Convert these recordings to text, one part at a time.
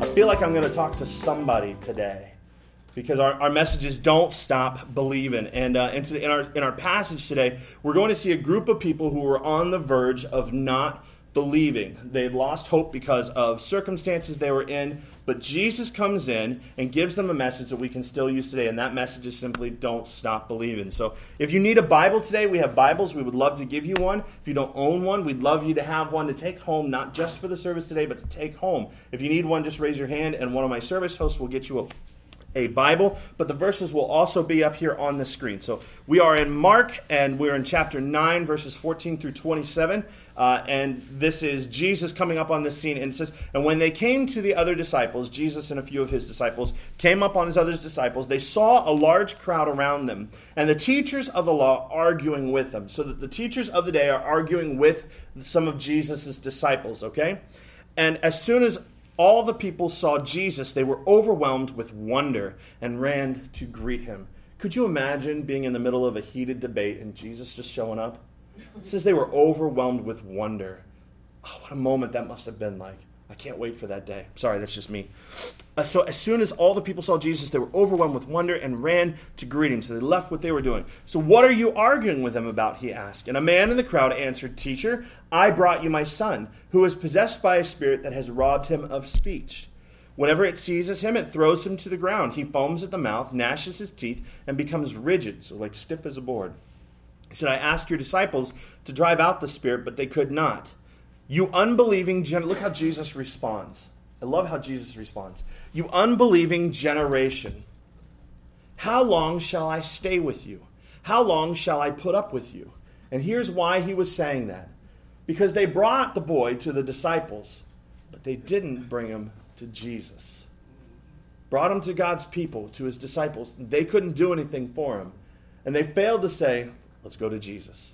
I feel like I'm going to talk to somebody today because our message is don't stop believing. And in our passage today, we're going to see a group of people who were on the verge of not believing. They lost hope because of circumstances they were in, but Jesus comes in and gives them a message that we can still use today, and that message is simply don't stop believing. So if you need a Bible today, we have Bibles. We would love to give you one. If you don't own one, we'd love you to have one to take home, not just for the service today, but to take home. If you need one, just raise your hand, and one of my service hosts will get you a Bible, but the verses will also be up here on the screen. So we are in Mark, and we're in chapter 9, verses 14 through 27. And this is Jesus coming up on the scene, and it says, and when they came to the other disciples, Jesus and a few of his disciples came up on his other disciples, they saw a large crowd around them, and the teachers of the law arguing with them. So that the teachers of the day are arguing with some of Jesus' disciples, okay? And as soon as all the people saw Jesus, they were overwhelmed with wonder and ran to greet him. Could you imagine being in the middle of a heated debate and Jesus just showing up? It says they were overwhelmed with wonder. Oh, what a moment that must have been like. I can't wait for that day. Sorry, that's just me. So as soon as all the people saw Jesus, they were overwhelmed with wonder and ran to greet him. So they left what they were doing. So what are you arguing with him about, he asked. And a man in the crowd answered, Teacher, I brought you my son, who is possessed by a spirit that has robbed him of speech. Whenever it seizes him, it throws him to the ground. He foams at the mouth, gnashes his teeth, and becomes rigid, so like stiff as a board. He said, I asked your disciples to drive out the spirit, but they could not. You unbelieving generation. Look how Jesus responds. I love how Jesus responds. You unbelieving generation. How long shall I stay with you? How long shall I put up with you? And here's why he was saying that. Because they brought the boy to the disciples, but they didn't bring him to Jesus. Brought him to God's people, to his disciples. They couldn't do anything for him. And they failed to say, let's go to Jesus.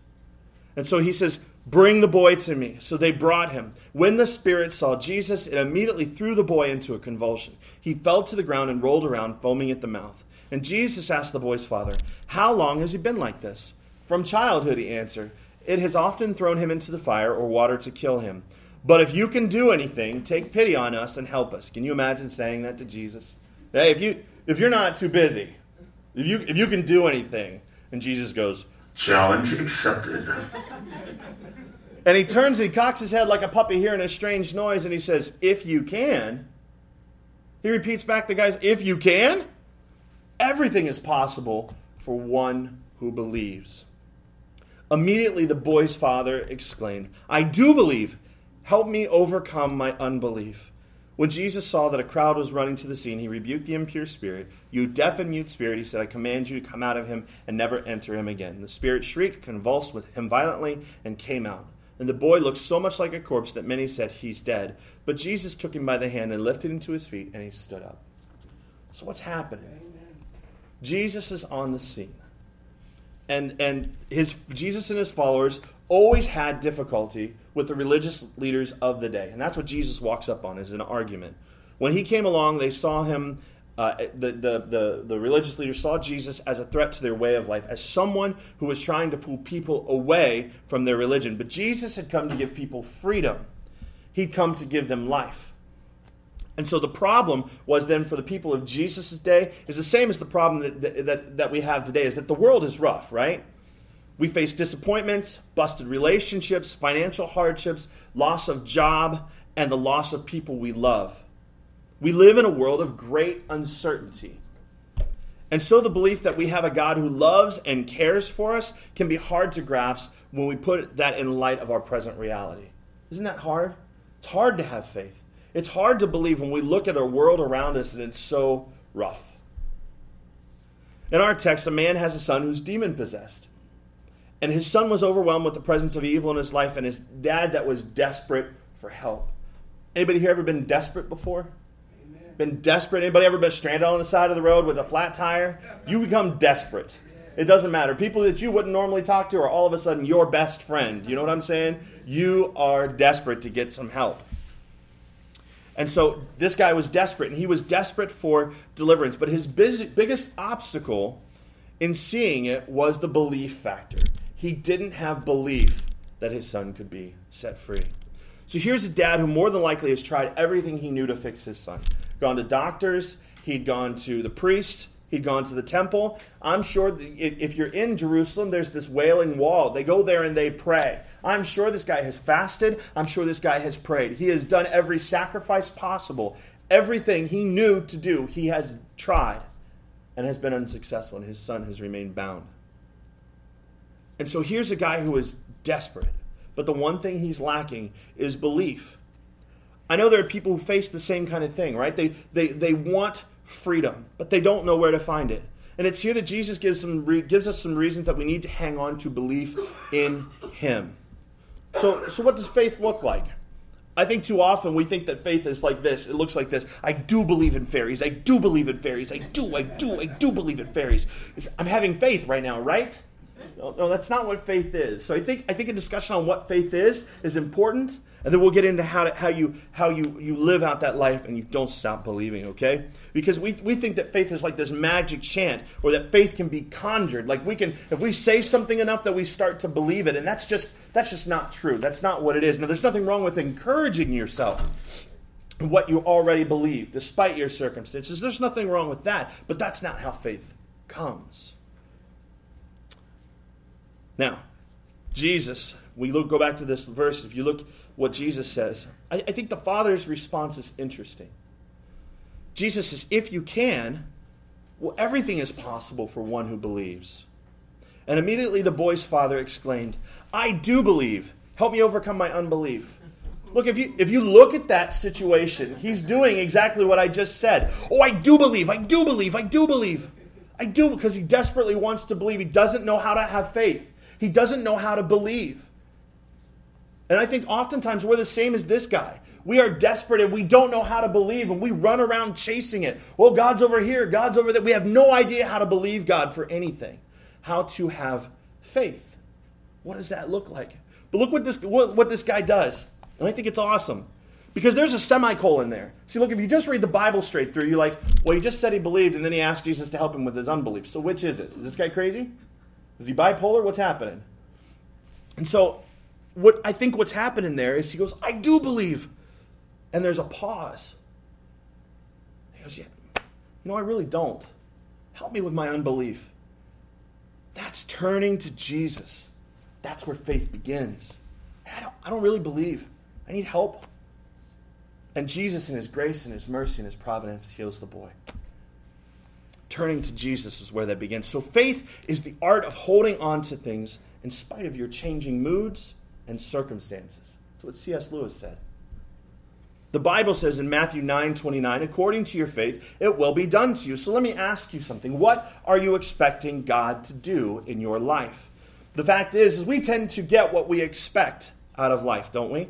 And so he says, bring the boy to me. So they brought him. When the spirit saw Jesus, it immediately threw the boy into a convulsion. He fell to the ground and rolled around, foaming at the mouth. And Jesus asked the boy's father, how long has he been like this? From childhood, he answered. It has often thrown him into the fire or water to kill him. But if you can do anything, take pity on us and help us. Can you imagine saying that to Jesus? Hey, if you're not too busy, if you can do anything. And Jesus goes, challenge accepted. And he turns and he cocks his head like a puppy hearing a strange noise, and he says, if you can. He repeats back the guys, if you can. Everything is possible for one who believes. Immediately the boy's father exclaimed, I do believe. Help me overcome my unbelief. When Jesus saw that a crowd was running to the scene, he rebuked the impure spirit. You deaf and mute spirit, he said, I command you to come out of him and never enter him again. The spirit shrieked, convulsed with him violently, and came out. And the boy looked so much like a corpse that many said, he's dead. But Jesus took him by the hand and lifted him to his feet, and he stood up. So what's happening? Amen. Jesus is on the scene. And Jesus and his followers always had difficulty with the religious leaders of the day. And that's what Jesus walks up on, is an argument. When he came along, they saw him, the religious leaders saw Jesus as a threat to their way of life, as someone who was trying to pull people away from their religion. But Jesus had come to give people freedom. He'd come to give them life. And so the problem was then for the people of Jesus' day is the same as the problem that we have today, is that the world is rough, right? We face disappointments, busted relationships, financial hardships, loss of job, and the loss of people we love. We live in a world of great uncertainty. And so the belief that we have a God who loves and cares for us can be hard to grasp when we put that in light of our present reality. Isn't that hard? It's hard to have faith. It's hard to believe when we look at our world around us and it's so rough. In our text, a man has a son who's demon-possessed. And his son was overwhelmed with the presence of evil in his life, and his dad that was desperate for help. Anybody here ever been desperate before? been desperate? Anybody ever been stranded on the side of the road with a flat tire? You become desperate. It doesn't matter. People that you wouldn't normally talk to are all of a sudden your best friend. You know what I'm saying? You are desperate to get some help. And so this guy was desperate, and he was desperate for deliverance. But his biggest obstacle in seeing it was the belief factor. He didn't have belief that his son could be set free. So here's a dad who more than likely has tried everything he knew to fix his son. Gone to doctors. He'd gone to the priest. He'd gone to the temple. I'm sure if you're in Jerusalem, there's this Wailing Wall. They go there and they pray. I'm sure this guy has fasted. I'm sure this guy has prayed. He has done every sacrifice possible. Everything he knew to do, he has tried and has been unsuccessful, and his son has remained bound. And so here's a guy who is desperate, but the one thing he's lacking is belief. I know there are people who face the same kind of thing, right? They want freedom, but they don't know where to find it. And it's here that Jesus gives us some reasons that we need to hang on to belief in him. So what does faith look like? I think too often we think that faith is like this. It looks like this. I do believe in fairies. I do believe in fairies. I do believe in fairies. I'm having faith right now, right? No, that's not what faith is. So I think a discussion on what faith is important, and then we'll get into how you live out that life and you don't stop believing, okay? Because we think that faith is like this magic chant, or that faith can be conjured. Like if we say something enough that we start to believe it, and that's just not true. That's not what it is. Now, there's nothing wrong with encouraging yourself in what you already believe, despite your circumstances. There's nothing wrong with that, but that's not how faith comes. Now, Jesus, go back to this verse. If you look what Jesus says, I think the Father's response is interesting. Jesus says, if you can, well, everything is possible for one who believes. And immediately the boy's father exclaimed, I do believe. Help me overcome my unbelief. Look, if you look at that situation, he's doing exactly what I just said. Oh, I do believe. I do believe. I do believe. I do, because he desperately wants to believe. He doesn't know how to have faith. He doesn't know how to believe. And I think oftentimes we're the same as this guy. We are desperate and we don't know how to believe, and we run around chasing it. Well, God's over here. God's over there. We have no idea how to believe God for anything. How to have faith. What does that look like? But look what this guy does. And I think it's awesome. Because there's a semicolon there. See, look, if you just read the Bible straight through, you're like, well, he just said he believed, and then he asked Jesus to help him with his unbelief. So which is it? Is this guy crazy? Is he bipolar? What's happening? And so what's happening there is he goes, I do believe. And there's a pause. He goes, yeah, no, I really don't. Help me with my unbelief. That's turning to Jesus. That's where faith begins. I don't really believe. I need help. And Jesus, in his grace and his mercy and his providence, heals the boy. Turning to Jesus is where that begins. So faith is the art of holding on to things in spite of your changing moods and circumstances. That's what C.S. Lewis said. The Bible says in Matthew 9:29, according to your faith, it will be done to you. So let me ask you something. What are you expecting God to do in your life? The fact is we tend to get what we expect out of life, don't we?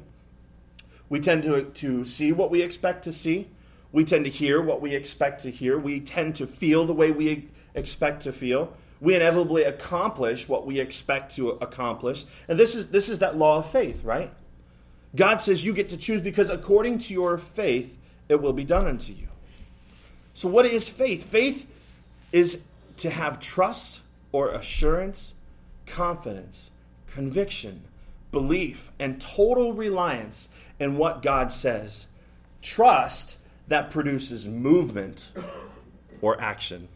We tend to see what we expect to see. We tend to hear what we expect to hear. We tend to feel the way we expect to feel. We inevitably accomplish what we expect to accomplish. And this is that law of faith, right? God says you get to choose, because according to your faith, it will be done unto you. So what is faith? Faith is to have trust or assurance, confidence, conviction, belief, and total reliance and what God says. Trust that produces movement or action.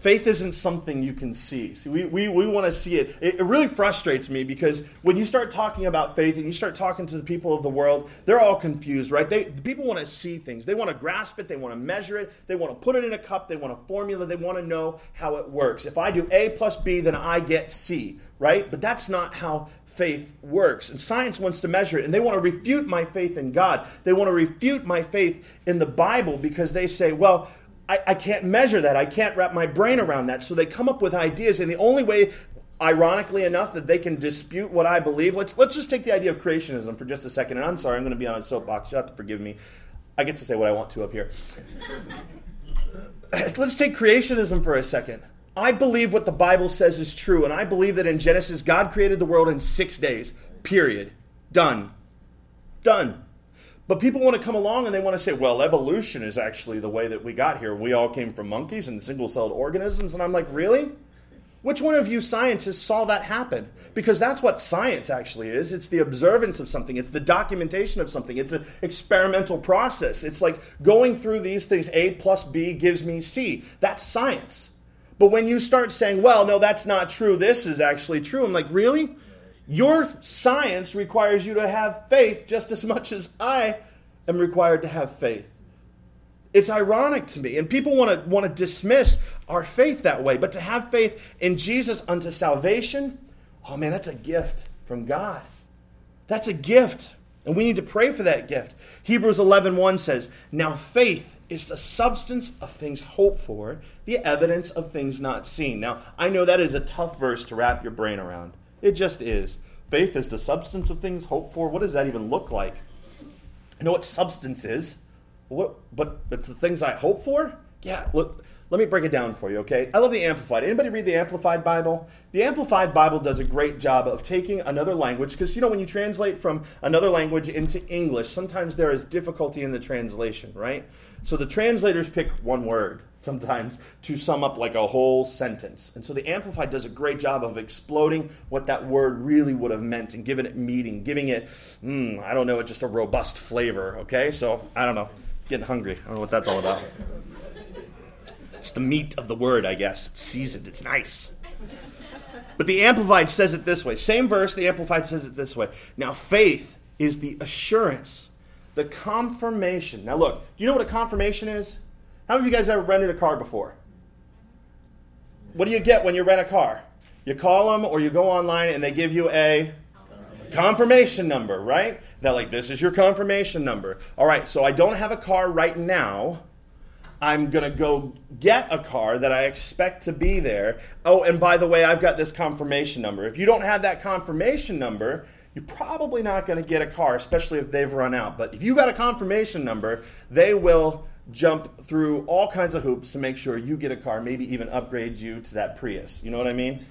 Faith isn't something you can see. See, we want to see it. It really frustrates me, because when you start talking about faith and you start talking to the people of the world, they're all confused, right? The people want to see things. They want to grasp it. They want to measure it. They want to put it in a cup. They want a formula. They want to know how it works. If I do A plus B, then I get C, right? But that's not how faith works. And science wants to measure it, and they want to refute my faith in God. They want to refute my faith in the Bible, because they say, well, I can't measure that. I can't wrap my brain around that. So they come up with ideas, and the only way, ironically enough, that they can dispute what I believe, let's just take the idea of creationism for just a second, and I'm sorry, I'm going to be on a soapbox. You'll have to forgive me. I get to say what I want to up here. Let's take creationism for a second. I believe what the Bible says is true, and I believe that in Genesis, God created the world in 6 days, period. Done. But people want to come along and they want to say, well, evolution is actually the way that we got here. We all came from monkeys and single-celled organisms. And I'm like, really? Which one of you scientists saw that happen? Because that's what science actually is. It's the observance of something. It's the documentation of something. It's an experimental process. It's like going through these things. A plus B gives me C. That's science. But when you start saying, well, no, that's not true. This is actually true. I'm like, really? Your science requires you to have faith just as much as I am required to have faith. It's ironic to me. And people want to dismiss our faith that way. But to have faith in Jesus unto salvation, oh man, that's a gift from God. That's a gift. And we need to pray for that gift. Hebrews 11:1 says, now faith is the substance of things hoped for, the evidence of things not seen. Now, I know that is a tough verse to wrap your brain around. It just is. Faith is the substance of things hoped for. What does that even look like? I know what substance is, but it's the things I hope for? Yeah, look, let me break it down for you, okay? I love the Amplified. Anybody read the Amplified Bible? The Amplified Bible does a great job of taking another language, because, you know, when you translate from another language into English, sometimes there is difficulty in the translation, right? So the translators pick one word sometimes to sum up like a whole sentence. And so the Amplified does a great job of exploding what that word really would have meant and giving it meaning, giving it, I don't know, just a robust flavor, okay? So, I don't know, getting hungry. I don't know what that's all about. It's the meat of the word, I guess. It's seasoned. It's nice. But the Amplified says it this way. Same verse, the Amplified says it this way. Now, faith is the assurance, the confirmation. Now look, do you know what a confirmation is? How many of you guys ever rented a car before? What do you get when you rent a car? You call them or you go online and they give you a confirmation number, right? They're like, this is your confirmation number. All right, so I don't have a car right now. I'm going to go get a car that I expect to be there. Oh, and by the way, I've got this confirmation number. If you don't have that confirmation number, you're probably not going to get a car, especially if they've run out. But if you got a confirmation number, they will jump through all kinds of hoops to make sure you get a car, maybe even upgrade you to that Prius. You know what I mean?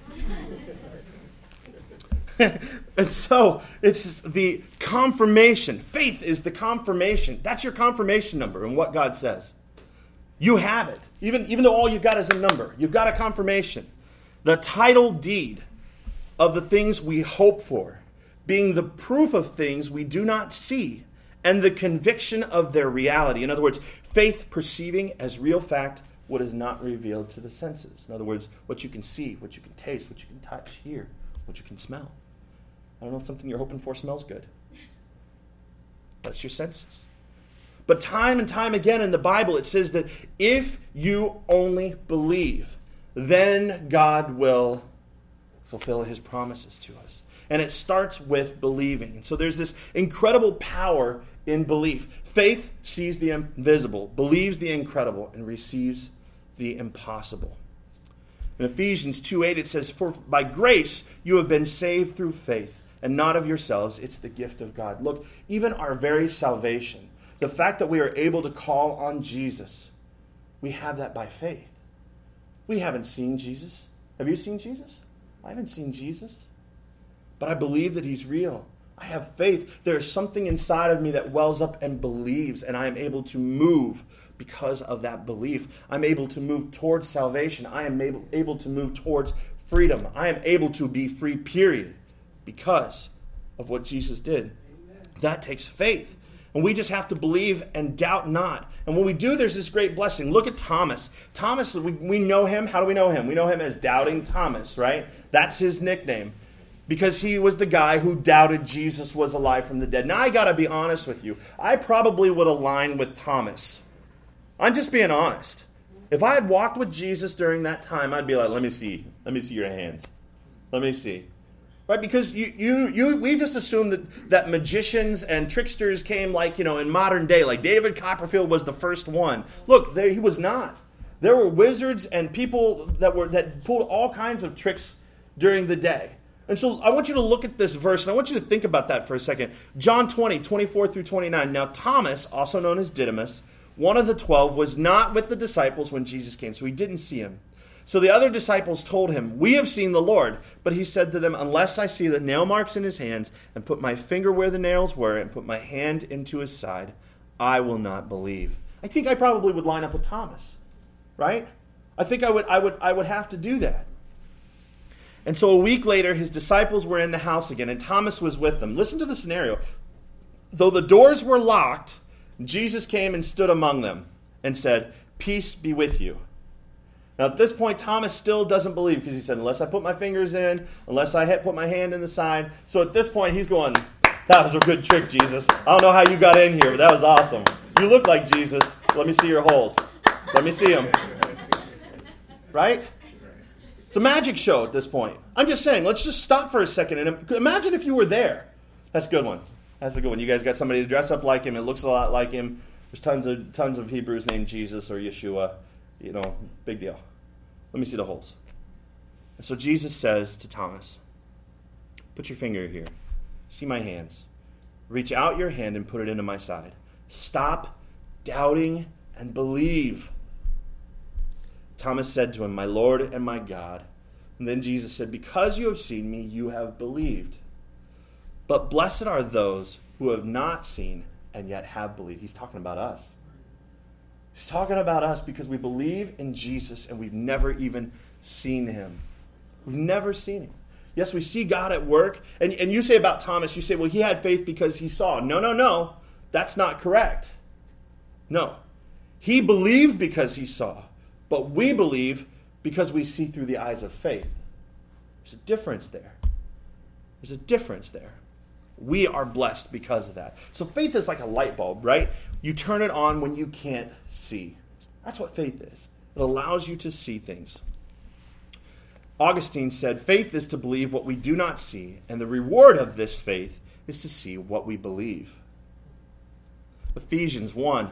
And so it's the confirmation. Faith is the confirmation. That's your confirmation number and what God says. You have it. Even though all you got is a number, you've got a confirmation. The title deed of the things we hope for, being the proof of things we do not see, and the conviction of their reality. In other words, faith perceiving as real fact what is not revealed to the senses. In other words, what you can see, what you can taste, what you can touch, hear, what you can smell. I don't know if something you're hoping for smells good. That's your senses. But time and time again in the Bible, it says that if you only believe, then God will fulfill his promises to us. And it starts with believing. And so there's this incredible power in belief. Faith sees the invisible, believes the incredible, and receives the impossible. In Ephesians 2:8, it says, "For by grace you have been saved through faith, and not of yourselves. It's the gift of God." Look, even our very salvation, the fact that we are able to call on Jesus, we have that by faith. We haven't seen Jesus. Have you seen Jesus? I haven't seen Jesus. But I believe that he's real. I have faith. There is something inside of me that wells up and believes, and I am able to move because of that belief. I'm able to move towards salvation. I am able to move towards freedom. I am able to be free, period, because of what Jesus did. Amen. That takes faith. And we just have to believe and doubt not. And when we do, there's this great blessing. Look at Thomas. Thomas, we know him. How do we know him? We know him as Doubting Thomas, right? That's his nickname. Because he was the guy who doubted Jesus was alive from the dead. Now, I got to be honest with you. I probably would align with Thomas. I'm just being honest. If I had walked with Jesus during that time, I'd be like, let me see. Let me see your hands. Let me see. Right? Because we just assume that magicians and tricksters came like, you know, in modern day. Like David Copperfield was the first one. Look, he was not. There were wizards and people that pulled all kinds of tricks during the day. And so I want you to look at this verse, and I want you to think about that for a second. John 20, 24 through 29. Now Thomas, also known as Didymus, one of the 12, was not with the disciples when Jesus came, so he didn't see him. So the other disciples told him, "We have seen the Lord." But he said to them, "Unless I see the nail marks in his hands, and put my finger where the nails were, and put my hand into his side, I will not believe." I think I probably would line up with Thomas, right? I think I would have to do that. And so a week later, his disciples were in the house again, and Thomas was with them. Listen to the scenario. Though the doors were locked, Jesus came and stood among them and said, "Peace be with you." Now, at this point, Thomas still doesn't believe because he said, "Unless I put my fingers in, unless I put my hand in the side." So at this point, he's going, "That was a good trick, Jesus. I don't know how you got in here, but that was awesome. You look like Jesus. Let me see your holes. Let me see them." Right? It's a magic show at this point. I'm just saying, let's just stop for a second and imagine if you were there. That's a good one. That's a good one. You guys got somebody to dress up like him. It looks a lot like him. There's tons of Hebrews named Jesus or Yeshua. You know, big deal. Let me see the holes. And so Jesus says to Thomas, "Put your finger here. See my hands. Reach out your hand and put it into my side. Stop doubting and believe." Thomas said to him, "My Lord and my God." And then Jesus said, "Because you have seen me, you have believed. But blessed are those who have not seen and yet have believed." He's talking about us. He's talking about us because we believe in Jesus and we've never even seen him. We've never seen him. Yes, we see God at work. And you say about Thomas, you say, "Well, he had faith because he saw." No. That's not correct. No. He believed because he saw. But we believe because we see through the eyes of faith. There's a difference there. There's a difference there. We are blessed because of that. So faith is like a light bulb, right? You turn it on when you can't see. That's what faith is. It allows you to see things. Augustine said, "Faith is to believe what we do not see, and the reward of this faith is to see what we believe." Ephesians 1,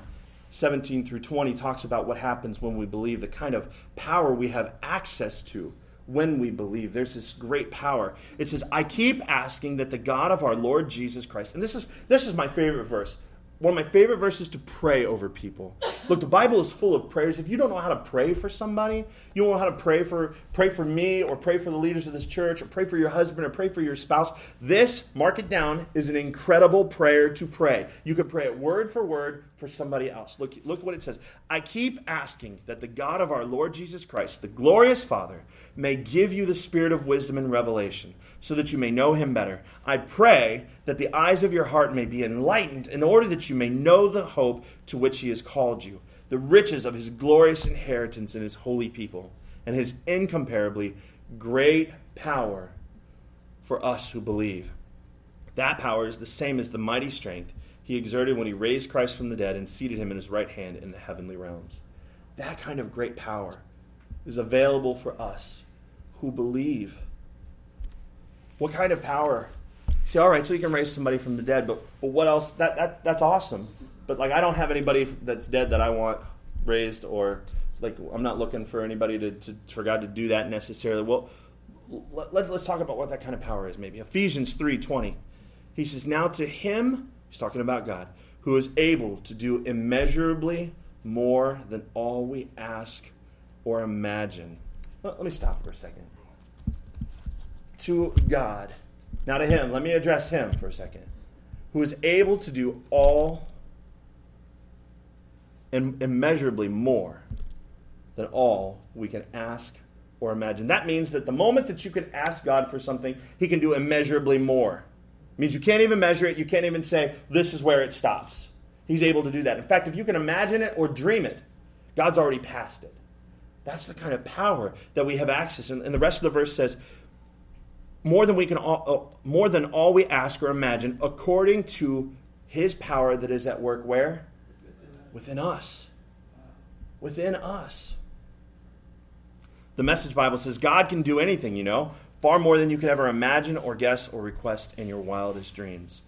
17 through 20 talks about what happens when we believe, the kind of power we have access to when we believe. There's this great power. It says, "I keep asking that the God of our Lord Jesus Christ," and this is my favorite verse, one of my favorite verses to pray over people. Look, the Bible is full of prayers. If you don't know how to pray for somebody, you don't know how to pray for me or pray for the leaders of this church or pray for your husband or pray for your spouse, this, mark it down, is an incredible prayer to pray. You can pray it word for word for somebody else. Look what it says. "I keep asking that the God of our Lord Jesus Christ, the glorious Father, may give you the spirit of wisdom and revelation, so that you may know him better. I pray that the eyes of your heart may be enlightened in order that you may know the hope to which he has called you, the riches of his glorious inheritance in his holy people, and his incomparably great power for us who believe. That power is the same as the mighty strength he exerted when he raised Christ from the dead and seated him in his right hand in the heavenly realms." That kind of great power is available for us who believe. What kind of power? You say, all right, so you can raise somebody from the dead, but what else? That's awesome. But like, I don't have anybody that's dead that I want raised, or like, I'm not looking for anybody for God to do that necessarily. Well, let's talk about what that kind of power is maybe. Ephesians 3:20. He says, "Now to him," he's talking about God, "who is able to do immeasurably more than all we ask or imagine." Let me stop for a second. To God, now to him, let me address him for a second, who is able to do all and immeasurably more than all we can ask or imagine. That means that the moment that you can ask God for something, he can do immeasurably more. It means you can't even measure it. You can't even say, this is where it stops. He's able to do that. In fact, if you can imagine it or dream it, God's already past it. That's the kind of power that we have access to. And the rest of the verse says, more than all we ask or imagine, according to his power that is at work where? Within us. Within us. The Message Bible says God can do anything, you know, far more than you could ever imagine or guess or request in your wildest dreams.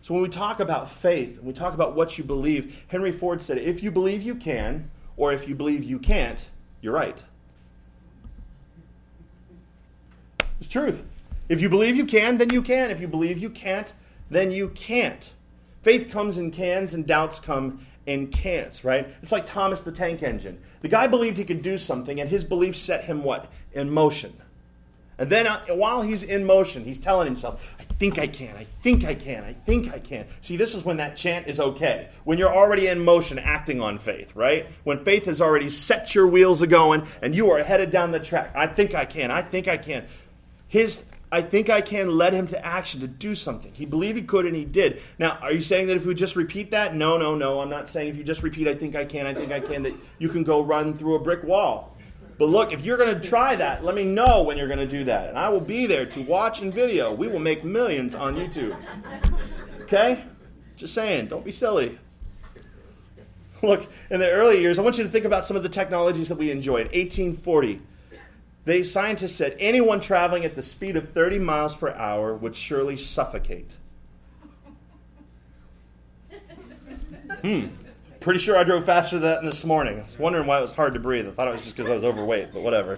So when we talk about faith, when we talk about what you believe, Henry Ford said, if you believe you can, or if you believe you can't, you're right. the truth. If you believe you can, then you can. If you believe you can't, then you can't. Faith comes in cans and doubts come in can'ts, right? It's like Thomas the Tank Engine. The guy believed he could do something, and his belief set him what? In motion. And then while he's in motion, he's telling himself, I think I can, I think I can, I think I can. See, this is when that chant is okay. When you're already in motion acting on faith, right? When faith has already set your wheels a-going and you are headed down the track. I think I can, I think I can. His I think I can led him to action, to do something. He believed he could and he did. Now, are you saying that if we just repeat that? No. I'm not saying if you just repeat, I think I can, that you can go run through a brick wall. But look, if you're going to try that, let me know when you're going to do that. And I will be there to watch and video. We will make millions on YouTube. Okay? Just saying. Don't be silly. Look, in the early years, I want you to think about some of the technologies that we enjoyed. 1840, scientists said anyone traveling at the speed of 30 miles per hour would surely suffocate. Pretty sure I drove faster than that this morning. I was wondering why it was hard to breathe. I thought it was just because I was overweight, but whatever.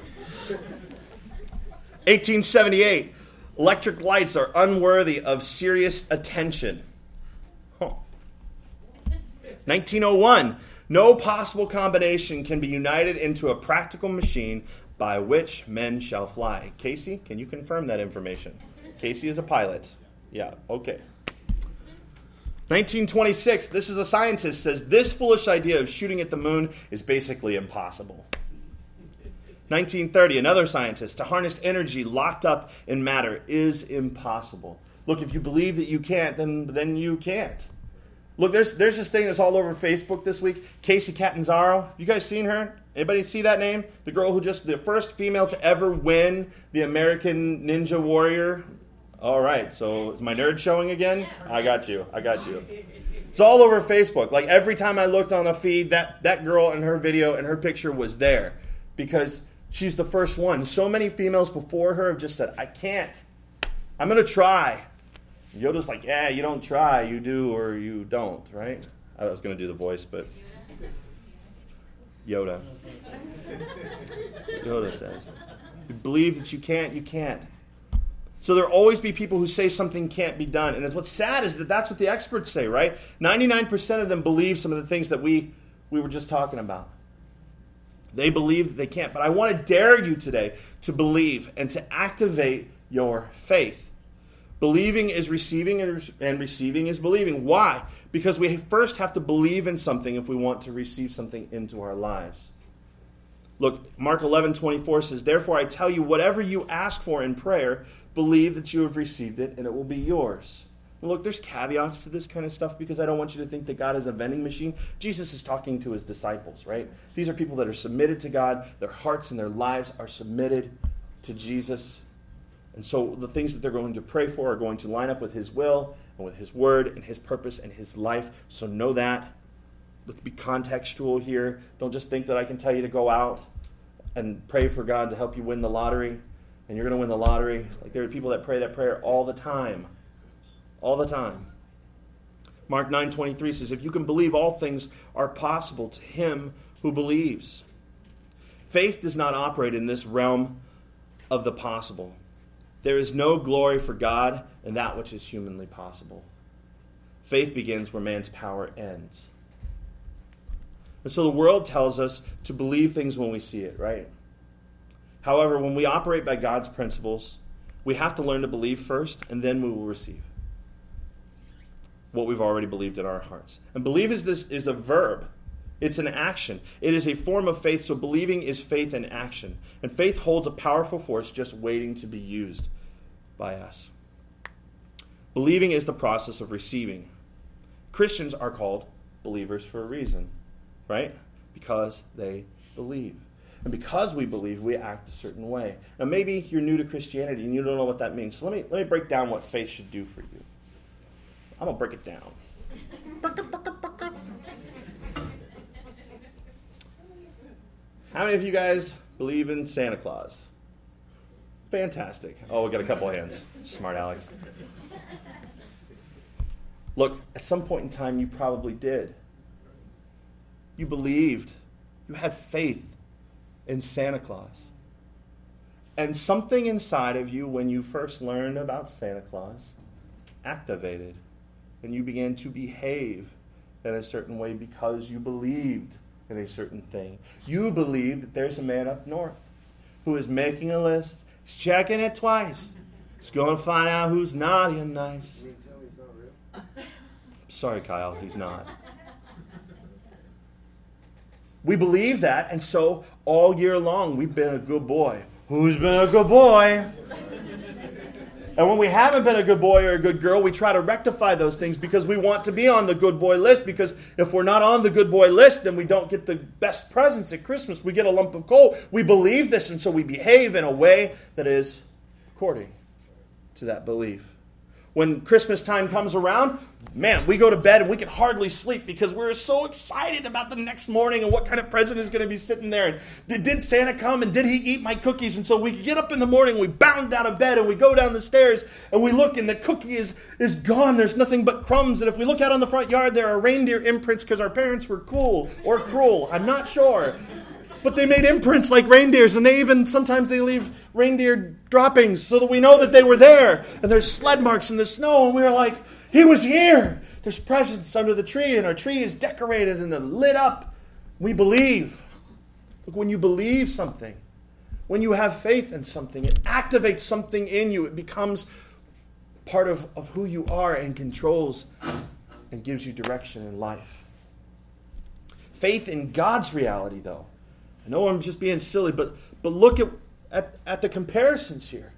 1878, electric lights are unworthy of serious attention. 1901, no possible combination can be united into a practical machine by which men shall fly. Casey, can you confirm that information? Casey is a pilot. Yeah, okay. 1926, this is a scientist, says this foolish idea of shooting at the moon is basically impossible. 1930, another scientist, to harness energy locked up in matter is impossible. Look, if you believe that you can't, then you can't. Look, there's this thing that's all over Facebook this week, Casey Catanzaro. You guys seen her? Anybody see that name? The girl who the first female to ever win the American Ninja Warrior. All right, so is my nerd showing again? I got you. It's all over Facebook. Like every time I looked on a feed, that girl and her video and her picture was there because she's the first one. So many females before her have just said, I can't. I'm going to try. Yoda's like, yeah, you don't try. You do or you don't, right? I was going to do the voice, but Yoda. Yoda says, you believe that you can't, you can't. So there will always be people who say something can't be done. And what's sad is that that's what the experts say, right? 99% of them believe some of the things that we were just talking about. They believe that they can't. But I want to dare you today to believe and to activate your faith. Believing is receiving and receiving is believing. Why? Because we first have to believe in something if we want to receive something into our lives. Look, Mark 11:24 says, therefore I tell you, whatever you ask for in prayer, believe that you have received it, and it will be yours. And look, there's caveats to this kind of stuff because I don't want you to think that God is a vending machine. Jesus is talking to his disciples, right? These are people that are submitted to God. Their hearts and their lives are submitted to Jesus. And so the things that they're going to pray for are going to line up with his will and with his word and his purpose and his life. So know that. Let's be contextual here. Don't just think that I can tell you to go out and pray for God to help you win the lottery. And you're going to win the lottery. Like there are people that pray that prayer all the time. All the time. Mark 9:23 says, if you can believe, all things are possible to him who believes. Faith does not operate in this realm of the possible. There is no glory for God in that which is humanly possible. Faith begins where man's power ends. And so the world tells us to believe things when we see it, right? However, when we operate by God's principles, we have to learn to believe first, and then we will receive what we've already believed in our hearts. And believe is a verb. It's an action. It is a form of faith, so believing is faith in action. And faith holds a powerful force just waiting to be used by us. Believing is the process of receiving. Christians are called believers for a reason, right? Because they believe. And because we believe, we act a certain way. Now, maybe you're new to Christianity and you don't know what that means. So let me break down what faith should do for you. I'm going to break it down. How many of you guys believe in Santa Claus? Fantastic. Oh, we got a couple of hands. Smart Alex. Look, at some point in time, you probably did. You believed. You had faith in Santa Claus. And something inside of you, when you first learned about Santa Claus, activated. And you began to behave in a certain way because you believed in a certain thing. You believed that there's a man up north who is making a list. He's checking it twice. He's going to find out who's naughty and nice. You mean tell me he's not real? Sorry, Kyle, he's not. We believe that, and so all year long we've been a good boy. Who's been a good boy? And when we haven't been a good boy or a good girl, we try to rectify those things because we want to be on the good boy list, because if we're not on the good boy list, then we don't get the best presents at Christmas. We get a lump of coal. We believe this, and so we behave in a way that is according to that belief. When Christmas time comes around, man, we go to bed and we can hardly sleep because we're so excited about the next morning and what kind of present is going to be sitting there. And did Santa come and did he eat my cookies? And so we get up in the morning, we bound out of bed and we go down the stairs and we look and the cookie is gone. There's nothing but crumbs. And if we look out on the front yard, there are reindeer imprints because our parents were cool or cruel. I'm not sure. But they made imprints like reindeers, and sometimes they leave reindeer droppings so that we know that they were there. And there's sled marks in the snow, and we were like, he was here. There's presents under the tree, and our tree is decorated and lit up. We believe. Look, when you believe something, when you have faith in something, it activates something in you. It becomes part of who you are and controls and gives you direction in life. Faith in God's reality, though. I know I'm just being silly, but look at the comparisons here.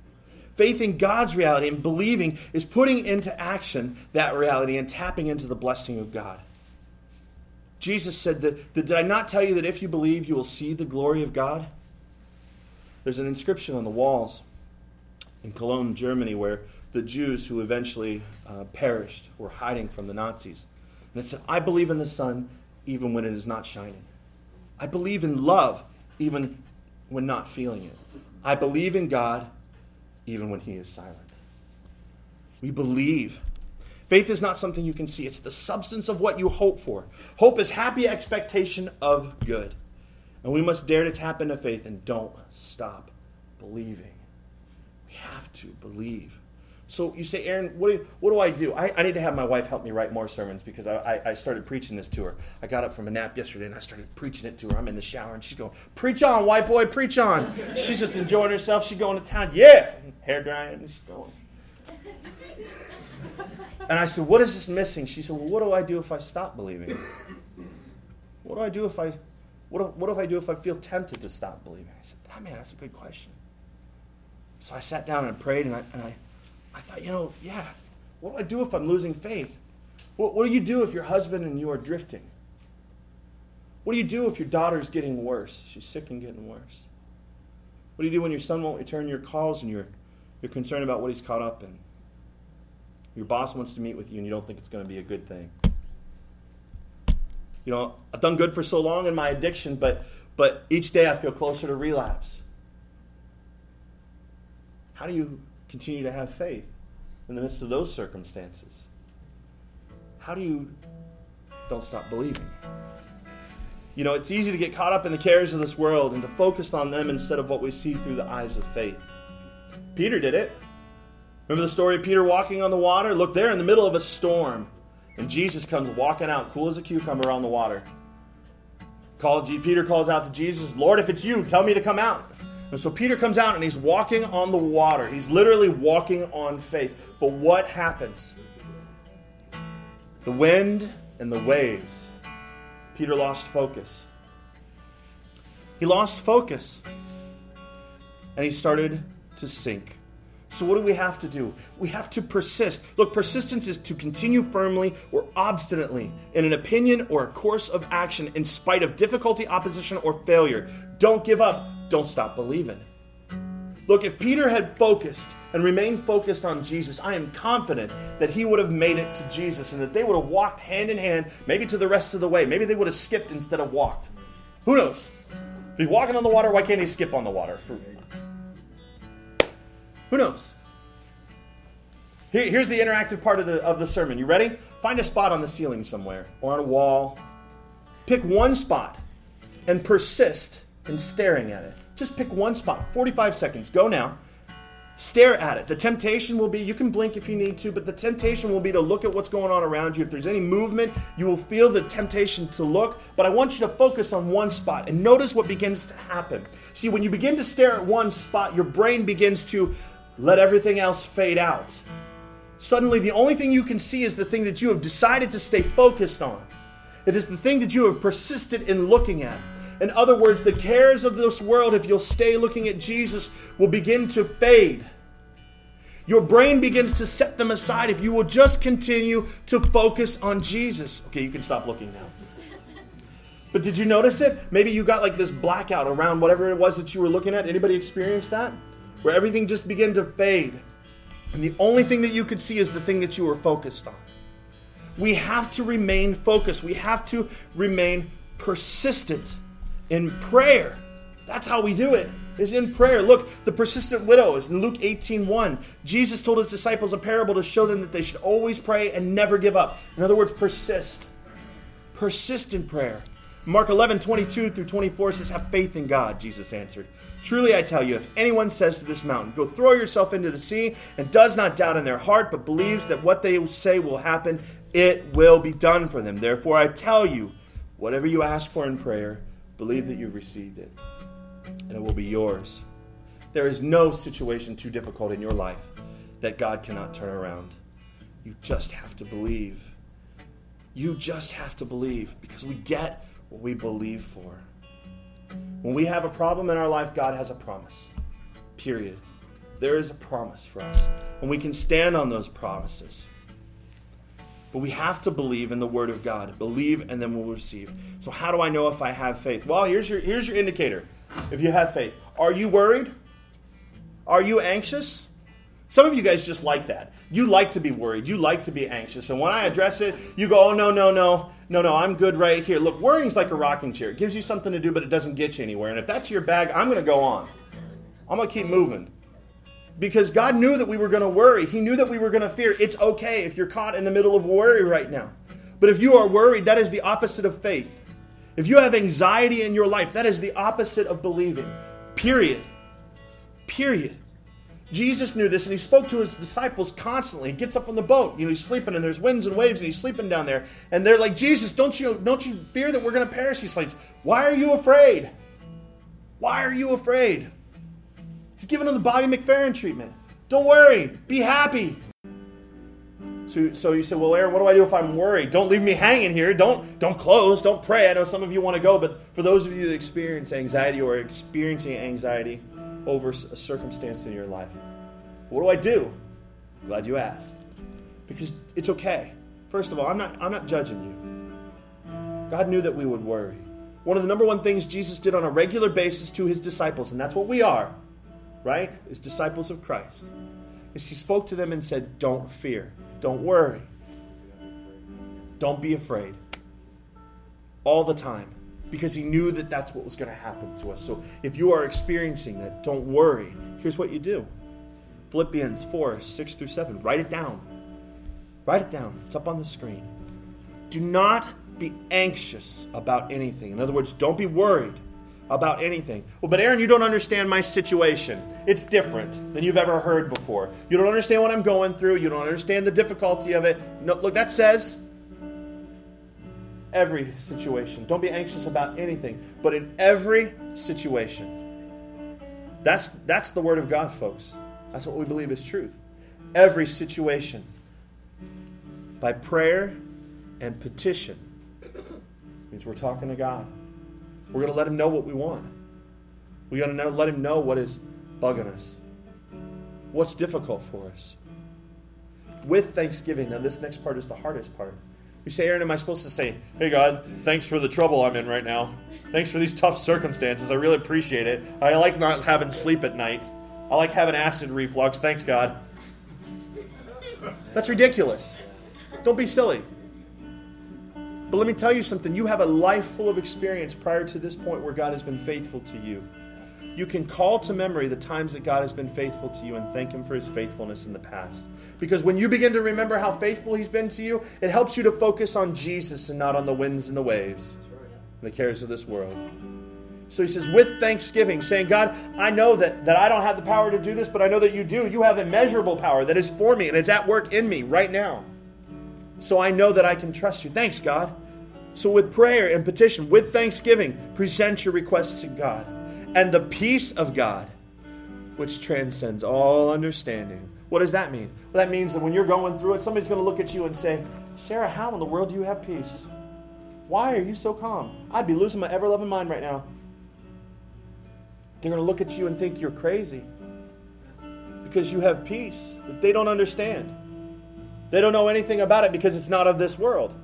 Faith in God's reality and believing is putting into action that reality and tapping into the blessing of God. Jesus said that did I not tell you that if you believe, you will see the glory of God? There's an inscription on the walls in Cologne, Germany, where the Jews who eventually perished were hiding from the Nazis. And it said, I believe in the sun even when it is not shining. I believe in love even when not feeling it. I believe in God even when he is silent. We believe. Faith is not something you can see. It's the substance of what you hope for. Hope is happy expectation of good. And we must dare to tap into faith and don't stop believing. We have to believe. So you say, Aaron, what do I do? I need to have my wife help me write more sermons because I started preaching this to her. I got up from a nap yesterday and I started preaching it to her. I'm in the shower and she's going, preach on, white boy, preach on. She's just enjoying herself. She's going to town. Yeah. Hair drying. And she's going. And I said, what is this missing? She said, well, what do I do if I stop believing? What do I do if I feel tempted to stop believing? I said, oh, man, that's a good question. So I sat down and prayed and I thought, what do I do if I'm losing faith? What do you do if your husband and you are drifting? What do you do if your daughter's getting worse? She's sick and getting worse. What do you do when your son won't return your calls and you're concerned about what he's caught up in? Your boss wants to meet with you and you don't think it's going to be a good thing. I've done good for so long in my addiction, but each day I feel closer to relapse. How do you continue to have faith in the midst of those circumstances? How do you don't stop believing? It's easy to get caught up in the cares of this world and to focus on them instead of what we see through the eyes of faith. Peter did it. Remember the story of Peter walking on the water? Look, they're in the middle of a storm, and Jesus comes walking out, cool as a cucumber, on the water. Peter calls out to Jesus, Lord, if it's you, tell me to come out. And so Peter comes out and he's walking on the water. He's literally walking on faith. But what happens? The wind and the waves. Peter lost focus. He lost focus. And he started to sink. So what do we have to do? We have to persist. Look, persistence is to continue firmly or obstinately in an opinion or a course of action in spite of difficulty, opposition, or failure. Don't give up. Don't stop believing. Look, if Peter had focused and remained focused on Jesus, I am confident that he would have made it to Jesus and that they would have walked hand in hand, maybe to the rest of the way. Maybe they would have skipped instead of walked. Who knows? If he's walking on the water, why can't he skip on the water? Who knows? Here's the interactive part of the sermon. You ready? Find a spot on the ceiling somewhere or on a wall. Pick one spot and persist in staring at it. Just pick one spot, 45 seconds, go now. Stare at it. The temptation will be, you can blink if you need to, but the temptation will be to look at what's going on around you. If there's any movement, you will feel the temptation to look, but I want you to focus on one spot and notice what begins to happen. See, when you begin to stare at one spot, your brain begins to let everything else fade out. Suddenly, the only thing you can see is the thing that you have decided to stay focused on. It is the thing that you have persisted in looking at. In other words, the cares of this world, if you'll stay looking at Jesus, will begin to fade. Your brain begins to set them aside if you will just continue to focus on Jesus. Okay, you can stop looking now. But did you notice it? Maybe you got like this blackout around whatever it was that you were looking at. Anybody experienced that? Where everything just began to fade. And the only thing that you could see is the thing that you were focused on. We have to remain focused. We have to remain persistent. In prayer, that's how we do it, is in prayer. Look, the persistent widow is in Luke 18:1. Jesus told his disciples a parable to show them that they should always pray and never give up. In other words, persist. Persist in prayer. Mark 11:22-24 says, "Have faith in God," Jesus answered. "Truly I tell you, if anyone says to this mountain, 'Go throw yourself into the sea,' and does not doubt in their heart, but believes that what they say will happen, it will be done for them. Therefore I tell you, whatever you ask for in prayer, believe that you received it, and it will be yours." There is no situation too difficult in your life that God cannot turn around. You just have to believe. You just have to believe, because we get what we believe for. When we have a problem in our life, God has a promise. Period. There is a promise for us, and we can stand on those promises. But we have to believe in the Word of God. Believe, and then we'll receive. So how do I know if I have faith? Well, here's your indicator if you have faith. Are you worried? Are you anxious? Some of you guys just like that. You like to be worried. You like to be anxious. And when I address it, you go, "Oh, no, I'm good right here." Look, worrying's like a rocking chair. It gives you something to do, but it doesn't get you anywhere. And if that's your bag, I'm going to go on. I'm going to keep moving. Because God knew that we were going to worry. He knew that we were going to fear. It's okay if you're caught in the middle of worry right now. But if you are worried, that is the opposite of faith. If you have anxiety in your life, that is the opposite of believing. Period. Period. Jesus knew this, and he spoke to his disciples constantly. He gets up on the boat. You know, he's sleeping, and there's winds and waves, and he's sleeping down there. And they're like, "Jesus, don't you fear that we're going to perish?" He's like, "Why are you afraid? Why are you afraid?" He's giving them the Bobby McFerrin treatment. Don't worry. Be happy. So you say, "Well, Aaron, what do I do if I'm worried? Don't leave me hanging here. Don't close. Don't pray." I know some of you want to go, but for those of you that experience anxiety or are experiencing anxiety over a circumstance in your life, what do I do? I'm glad you asked. Because it's okay. First of all, I'm not judging you. God knew that we would worry. One of the number one things Jesus did on a regular basis to his disciples, and that's what we are, right, as disciples of Christ, is he spoke to them and said, "Don't fear. Don't worry. Don't be afraid." All the time. Because he knew that that's what was going to happen to us. So if you are experiencing that, don't worry. Here's what you do. Philippians 4:6-7. Write it down. Write it down. It's up on the screen. Do not be anxious about anything. In other words, don't be worried about anything. "Well, but Aaron, you don't understand my situation. It's different than you've ever heard before. You don't understand what I'm going through. You don't understand the difficulty of it." No, look, that says every situation. Don't be anxious about anything, but in every situation. That's the Word of God, folks. That's what we believe is truth. Every situation. By prayer and petition. Means we're talking to God. We're going to let him know what we want. We're going to let him know what is bugging us. What's difficult for us. With thanksgiving. Now this next part is the hardest part. You say, "Aaron, am I supposed to say, 'Hey God, thanks for the trouble I'm in right now. Thanks for these tough circumstances. I really appreciate it. I like not having sleep at night. I like having acid reflux. Thanks, God.'" That's ridiculous. Don't be silly. But let me tell you something. You have a life full of experience prior to this point where God has been faithful to you. You can call to memory the times that God has been faithful to you and thank him for his faithfulness in the past. Because when you begin to remember how faithful he's been to you, it helps you to focus on Jesus and not on the winds and the waves and the cares of this world. So he says, with thanksgiving, saying, God, I know that I don't have the power to do this, but I know that you do. You have immeasurable power that is for me, and it's at work in me right now. So I know that I can trust you. Thanks, God. So with prayer and petition, with thanksgiving, present your requests to God. And the peace of God, which transcends all understanding. What does that mean? Well, that means that when you're going through it, somebody's going to look at you and say, Sarah, how in the world do you have peace? Why are you so calm? I'd be losing my ever-loving mind right now. They're going to look at you and think you're crazy because you have peace that they don't understand. They don't know anything about it because it's not of this world.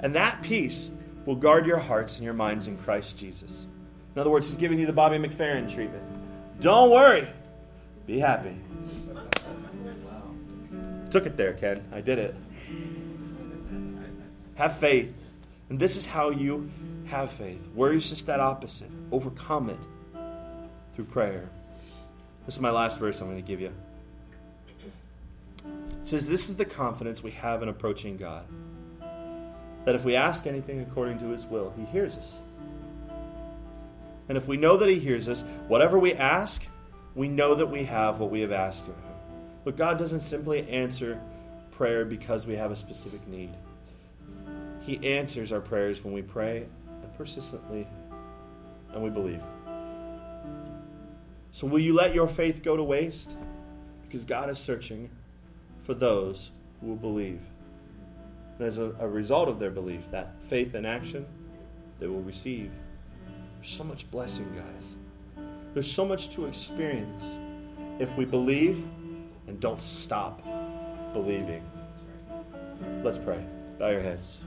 And that peace will guard your hearts and your minds in Christ Jesus. In other words, he's giving you the Bobby McFerrin treatment. Don't worry. Be happy. Wow. Took it there, Ken. I did it. Have faith. And this is how you have faith. Worry is just that opposite. Overcome it through prayer. This is my last verse I'm going to give you. It says, this is the confidence we have in approaching God, that if we ask anything according to his will, he hears us. And if we know that he hears us, whatever we ask, we know that we have what we have asked of him. But God doesn't simply answer prayer because we have a specific need. He answers our prayers when we pray and persistently and we believe. So will you let your faith go to waste? Because God is searching for those who will believe. And as a result of their belief, that faith in action, they will receive. There's so much blessing, guys. There's so much to experience if we believe and don't stop believing. Let's pray. Bow your heads.